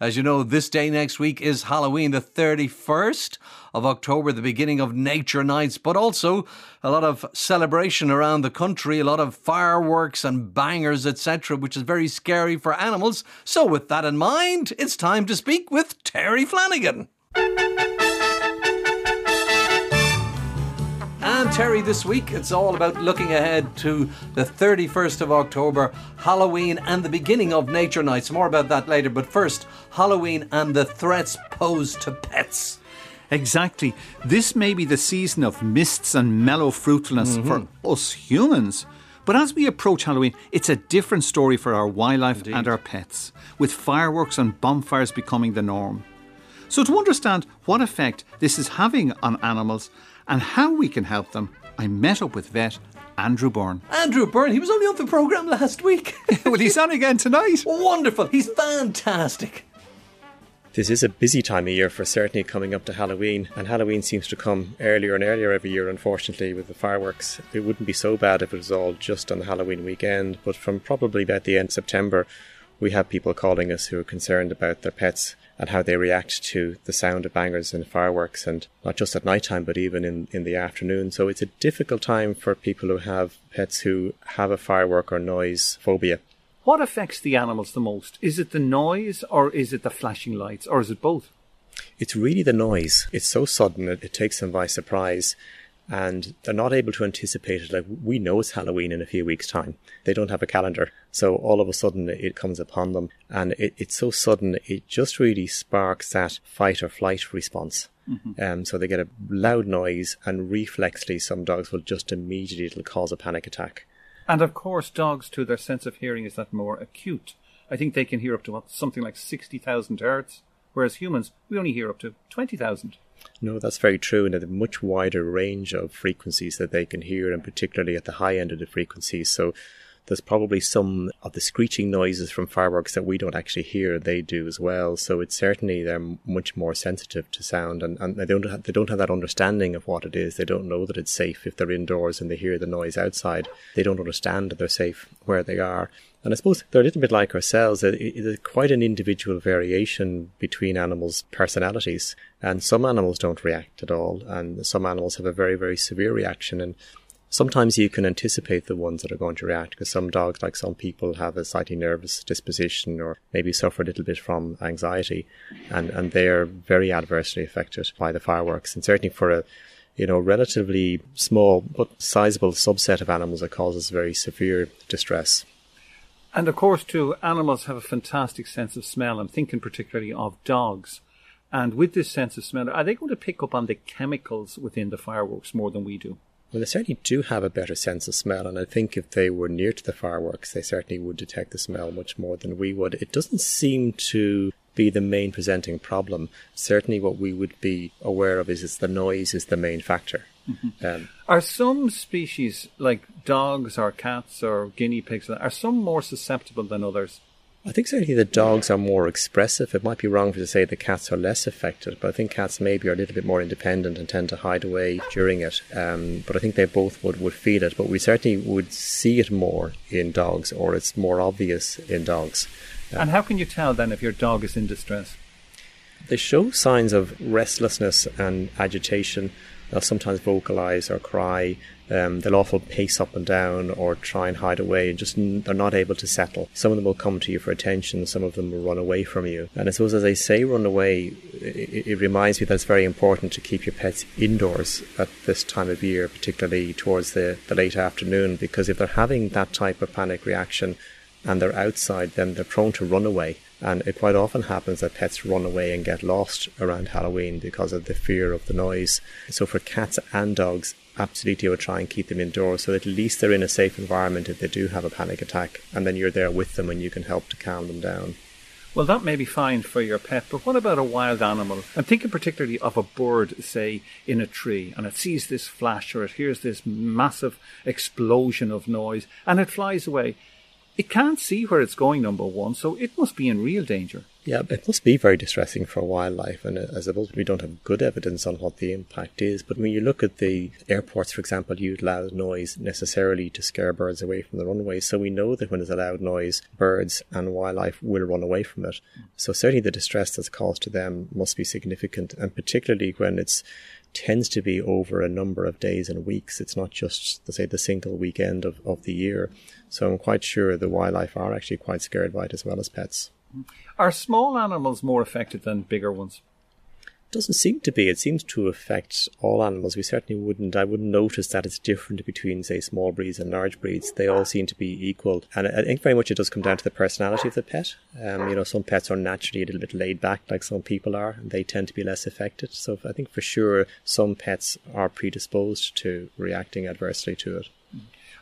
As you know, this day next week is Halloween, the 31st of October, the beginning of Nature Nights, but also a lot of celebration around the country, a lot of fireworks and bangers, etc., which is very scary for animals. So with that in mind, it's time to speak with Terry Flanagan. And Terry, this week it's all about looking ahead to the 31st of October, Halloween and the beginning of Nature Nights. More about that later, but first, Halloween and the threats posed to pets. Exactly. This may be the season of mists and mellow fruitfulness for us humans. But as we approach Halloween, it's a different story for our wildlife and our pets, with fireworks and bonfires becoming the norm. So to understand what effect this is having on animals and how we can help them, I met up with vet Andrew Byrne. Andrew Byrne, he was only on the programme last week. Well, he's on again tonight. Wonderful, he's fantastic. This is a busy time of year for certainly coming up to Halloween, and Halloween seems to come earlier and earlier every year, unfortunately, with the fireworks. It wouldn't be so bad if it was all just on the Halloween weekend, but from probably about the end of September, we have people calling us who are concerned about their pets and how they react to the sound of bangers and fireworks, and not just at night time, but even in the afternoon. So it's a difficult time for people who have pets who have a firework or noise phobia. What affects the animals the most? Is it the noise, or is it the flashing lights, or is it both? It's really the noise. It's so sudden, it takes them by surprise. And they're not able to anticipate it. Like, we know it's Halloween in a few weeks' time. They don't have a calendar. So all of a sudden it comes upon them. And it's so sudden, it just really sparks that fight or flight response. So they get a loud noise, and reflexly some dogs will just immediately, it'll cause a panic attack. And of course, dogs, too, their sense of hearing is that more acute. I think they can hear up to something like 60,000 hertz, whereas humans, we only hear up to 20,000. No, that's very true, and a much wider range of frequencies that they can hear, and particularly at the high end of the frequencies. So there's probably some of the screeching noises from fireworks that we don't actually hear, they do as well. So it's certainly, they're much more sensitive to sound, and they don't have that understanding of what it is. They don't know that it's safe if they're indoors and they hear the noise outside. They don't understand that they're safe where they are. And I suppose they're a little bit like ourselves. There's quite an individual variation between animals' personalities. And some animals don't react at all. And some animals have a very, very severe reaction. And sometimes you can anticipate the ones that are going to react, because some dogs, like some people, have a slightly nervous disposition or maybe suffer a little bit from anxiety. And they are very adversely affected by the fireworks. And certainly for a relatively small but sizable subset of animals, it causes very severe distress. And of course, too, animals have a fantastic sense of smell. I'm thinking particularly of dogs. And with this sense of smell, are they going to pick up on the chemicals within the fireworks more than we do? Well, they certainly do have a better sense of smell. And I think if they were near to the fireworks, they certainly would detect the smell much more than we would. It doesn't seem to be the main presenting problem. Certainly what we would be aware of is the noise is the main factor. Are some species, like dogs or cats or guinea pigs, are some more susceptible than others? I think certainly the dogs are more expressive. It might be wrong to say the cats are less affected, but I think cats maybe are a little bit more independent and tend to hide away during it. But I think they both would feel it. But we certainly would see it more in dogs, or it's more obvious in dogs. And how can you tell then if your dog is in distress? They show signs of restlessness and agitation. They'll sometimes vocalise or cry. They'll often pace up and down or try and hide away, and just they're not able to settle. Some of them will come to you for attention. Some of them will run away from you. And I suppose as I say run away, it reminds me that it's very important to keep your pets indoors at this time of year, particularly towards the late afternoon, because if they're having that type of panic reaction and they're outside, then they're prone to run away. And it quite often happens that pets run away and get lost around Halloween because of the fear of the noise. So for cats and dogs, absolutely I would try and keep them indoors, so at least they're in a safe environment if they do have a panic attack, and then you're there with them and you can help to calm them down. Well, that may be fine for your pet, but what about a wild animal? I'm thinking particularly of a bird, say, in a tree, and it sees this flash or it hears this massive explosion of noise and it flies away. It can't see where it's going, number one, so it must be in real danger. Yeah, it must be very distressing for wildlife, and I suppose we don't have good evidence on what the impact is. But when you look at the airports, for example, use loud noise necessarily to scare birds away from the runways. So we know that when there's a loud noise, birds and wildlife will run away from it. So certainly the distress that's caused to them must be significant, and particularly when it tends to be over a number of days and weeks. It's not just, let's say, the single weekend of the year. So I'm quite sure the wildlife are actually quite scared by it as well as pets. Are small animals more affected than bigger ones? Doesn't seem to be. It seems to affect all animals. We certainly wouldn't. I wouldn't notice that it's different between, say, small breeds and large breeds. They all seem to be equal. And I think very much it does come down to the personality of the pet. Some pets are naturally a little bit laid back, like some people are, and they tend to be less affected. So I think for sure some pets are predisposed to reacting adversely to it.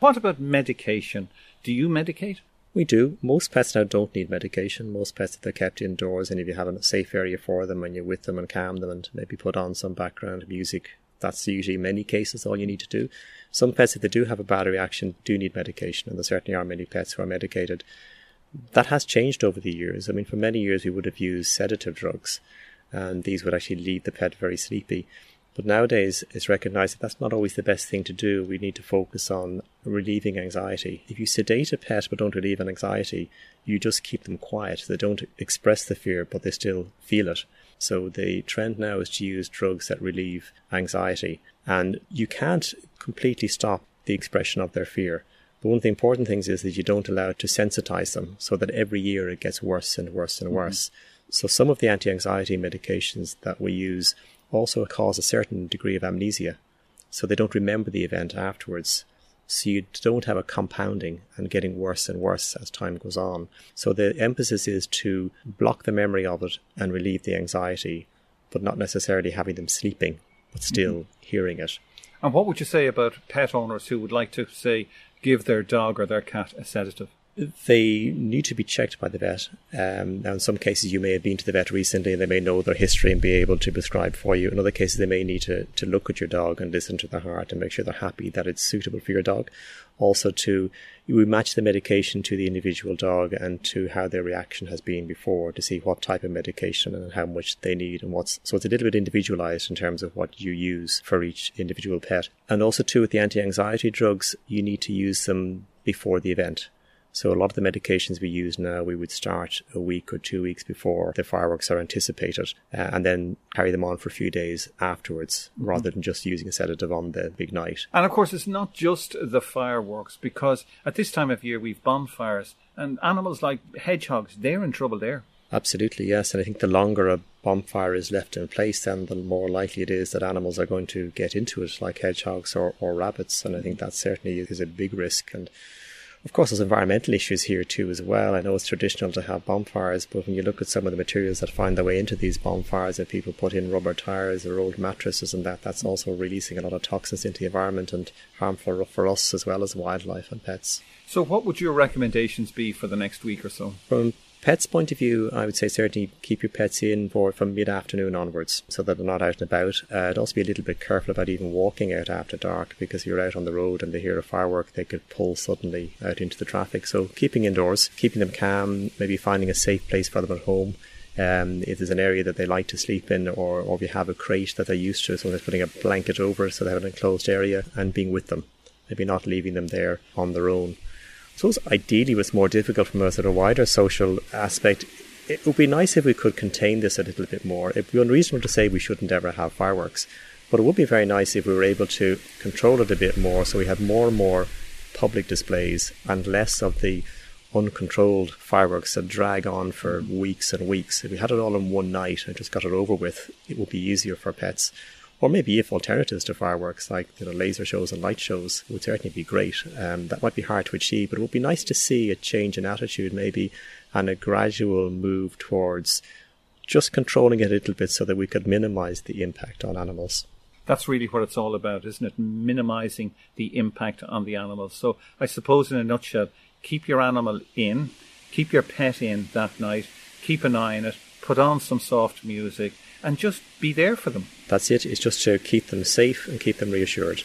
What about medication? Do you medicate? We do. Most pets now don't need medication. Most pets, they're kept indoors, and if you have a safe area for them and you're with them and calm them and maybe put on some background music, that's usually in many cases all you need to do. Some pets, if they do have a bad reaction, do need medication, and there certainly are many pets who are medicated. That has changed over the years. I mean, for many years we would have used sedative drugs, and these would actually leave the pet very sleepy. But nowadays, it's recognised that that's not always the best thing to do. We need to focus on relieving anxiety. If you sedate a pet but don't relieve an anxiety, you just keep them quiet. They don't express the fear, but they still feel it. So the trend now is to use drugs that relieve anxiety. And you can't completely stop the expression of their fear. But one of the important things is that you don't allow it to sensitise them, so that every year it gets worse and worse and worse. Mm-hmm. So some of the anti-anxiety medications that we use also cause a certain degree of amnesia, so they don't remember the event afterwards. So you don't have a compounding and getting worse and worse as time goes on. So the emphasis is to block the memory of it and relieve the anxiety, but not necessarily having them sleeping, but still hearing it. And what would you say about pet owners who would like to, say, give their dog or their cat a sedative? They need to be checked by the vet. Now, in some cases, you may have been to the vet recently and they may know their history and be able to prescribe for you. In other cases, they may need to look at your dog and listen to their heart and make sure they're happy that it's suitable for your dog. Also, we match the medication to the individual dog and to how their reaction has been before to see what type of medication and how much they need and what's. So it's a little bit individualized in terms of what you use for each individual pet. And also, with the anti-anxiety drugs, you need to use them before the event. So a lot of the medications we use now, we would start a week or 2 weeks before the fireworks are anticipated and then carry them on for a few days afterwards, rather than just using a sedative on the big night. And of course, it's not just the fireworks, because at this time of year, we've bonfires and animals like hedgehogs, they're in trouble there. Absolutely, yes. And I think the longer a bonfire is left in place, then the more likely it is that animals are going to get into it, like hedgehogs or rabbits. And I think that certainly is a big risk. And of course, there's environmental issues here too as well. I know it's traditional to have bonfires, but when you look at some of the materials that find their way into these bonfires, if people put in rubber tires or old mattresses and that's also releasing a lot of toxins into the environment and harmful for us as well as wildlife and pets. So what would your recommendations be for the next week or so? From pets' point of view, I would say certainly keep your pets in from mid-afternoon onwards so that they're not out and about. I'd also be a little bit careful about even walking out after dark, because if you're out on the road and they hear a firework, they could pull suddenly out into the traffic. So keeping indoors, keeping them calm, maybe finding a safe place for them at home. If there's an area that they like to sleep in, or if you have a crate that they're used to, so they're putting a blanket over so they have an enclosed area, and being with them, maybe not leaving them there on their own. So ideally, what's more difficult from a sort of wider social aspect, it would be nice if we could contain this a little bit more. It would be unreasonable to say we shouldn't ever have fireworks, but it would be very nice if we were able to control it a bit more, so we had more and more public displays and less of the uncontrolled fireworks that drag on for weeks and weeks. If we had it all in one night and just got it over with, it would be easier for pets. Or maybe if alternatives to fireworks, like laser shows and light shows, would certainly be great. That might be hard to achieve, but it would be nice to see a change in attitude maybe, and a gradual move towards just controlling it a little bit so that we could minimise the impact on animals. That's really what it's all about, isn't it? Minimising the impact on the animals. So I suppose in a nutshell, keep your animal in, keep your pet in that night, keep an eye on it, put on some soft music, and just be there for them. That's it. It's just to keep them safe and keep them reassured.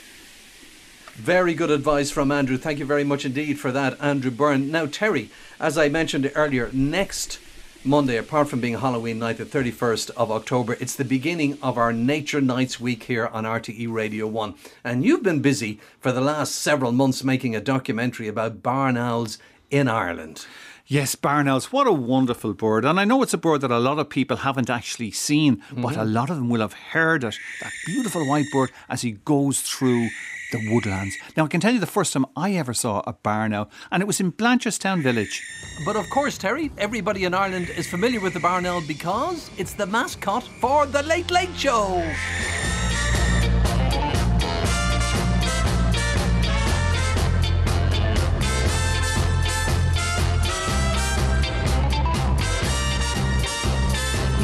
Very good advice from Andrew. Thank you very much indeed for that, Andrew Byrne. Now, Terry, as I mentioned earlier, next Monday, apart from being Halloween night, the 31st of October, it's the beginning of our Nature Nights week here on RTE Radio 1. And you've been busy for the last several months making a documentary about barn owls in Ireland. Yes, barn owls, what a wonderful bird. And I know it's a bird that a lot of people haven't actually seen, but a lot of them will have heard it, that beautiful white bird as he goes through the woodlands. Now, I can tell you the first time I ever saw a barn owl, and it was in Blanchardstown Village. But of course, Terry, everybody in Ireland is familiar with the barn owl because it's the mascot for the Late Late Show.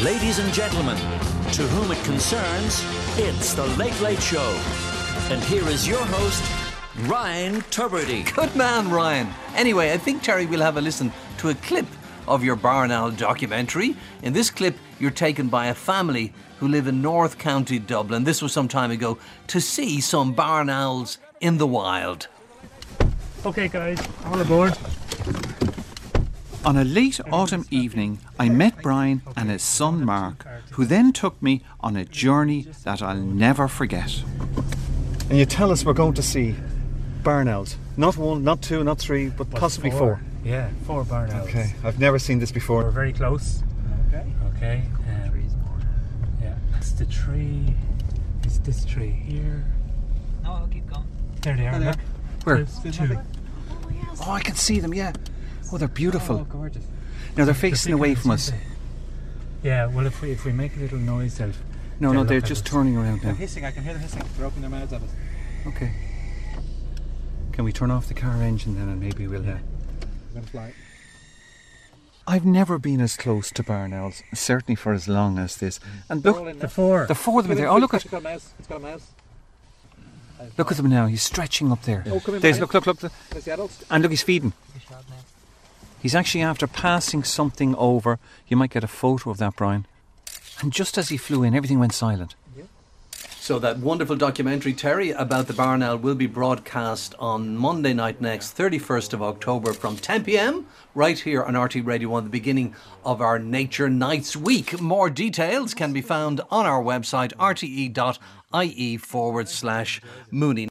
Ladies and gentlemen, to whom it concerns, it's the Late Late Show. And here is your host, Ryan Tubridy. Good man, Ryan. Anyway, I think, Terry, we'll have a listen to a clip of your barn owl documentary. In this clip, you're taken by a family who live in North County, Dublin. This was some time ago, to see some barn owls in the wild. OK, guys, all aboard. On a late autumn evening, I met Brian and his son Mark, who then took me on a journey that I'll never forget. And you tell us we're going to see barn owls. Not one, not two, not three, but possibly four. Yeah, four barn owls. Okay, I've never seen this before. We're very close. Okay. Yeah, that's the tree. It's this tree here. No, I'll keep going. There they are. Look. Where? Two. Oh, I can see them. Yeah. Oh, they're beautiful. Oh, gorgeous. Now they're facing away from us. Yeah, well, if we make a little noise, they'll... No, they're just turning around now. They're hissing. I can hear the hissing. They're opening their mouths at us. Okay. Can we turn off the car engine then, and maybe we'll... We're going to fly. I've never been as close to barn owls, certainly for as long as this. And look, the four of them there. Oh, look at... It's got a mouse. Look at them now. He's stretching up there. Oh, come in. Look. There's the adults. And look, he's feeding. He's actually after passing something over. You might get a photo of that, Brian. And just as he flew in, everything went silent. Yeah. So that wonderful documentary, Terry, about the barn owl will be broadcast on Monday night next, 31st of October, from 10 p.m, right here on RTE Radio 1, the beginning of our Nature Nights week. More details can be found on our website, rte.ie/Mooney.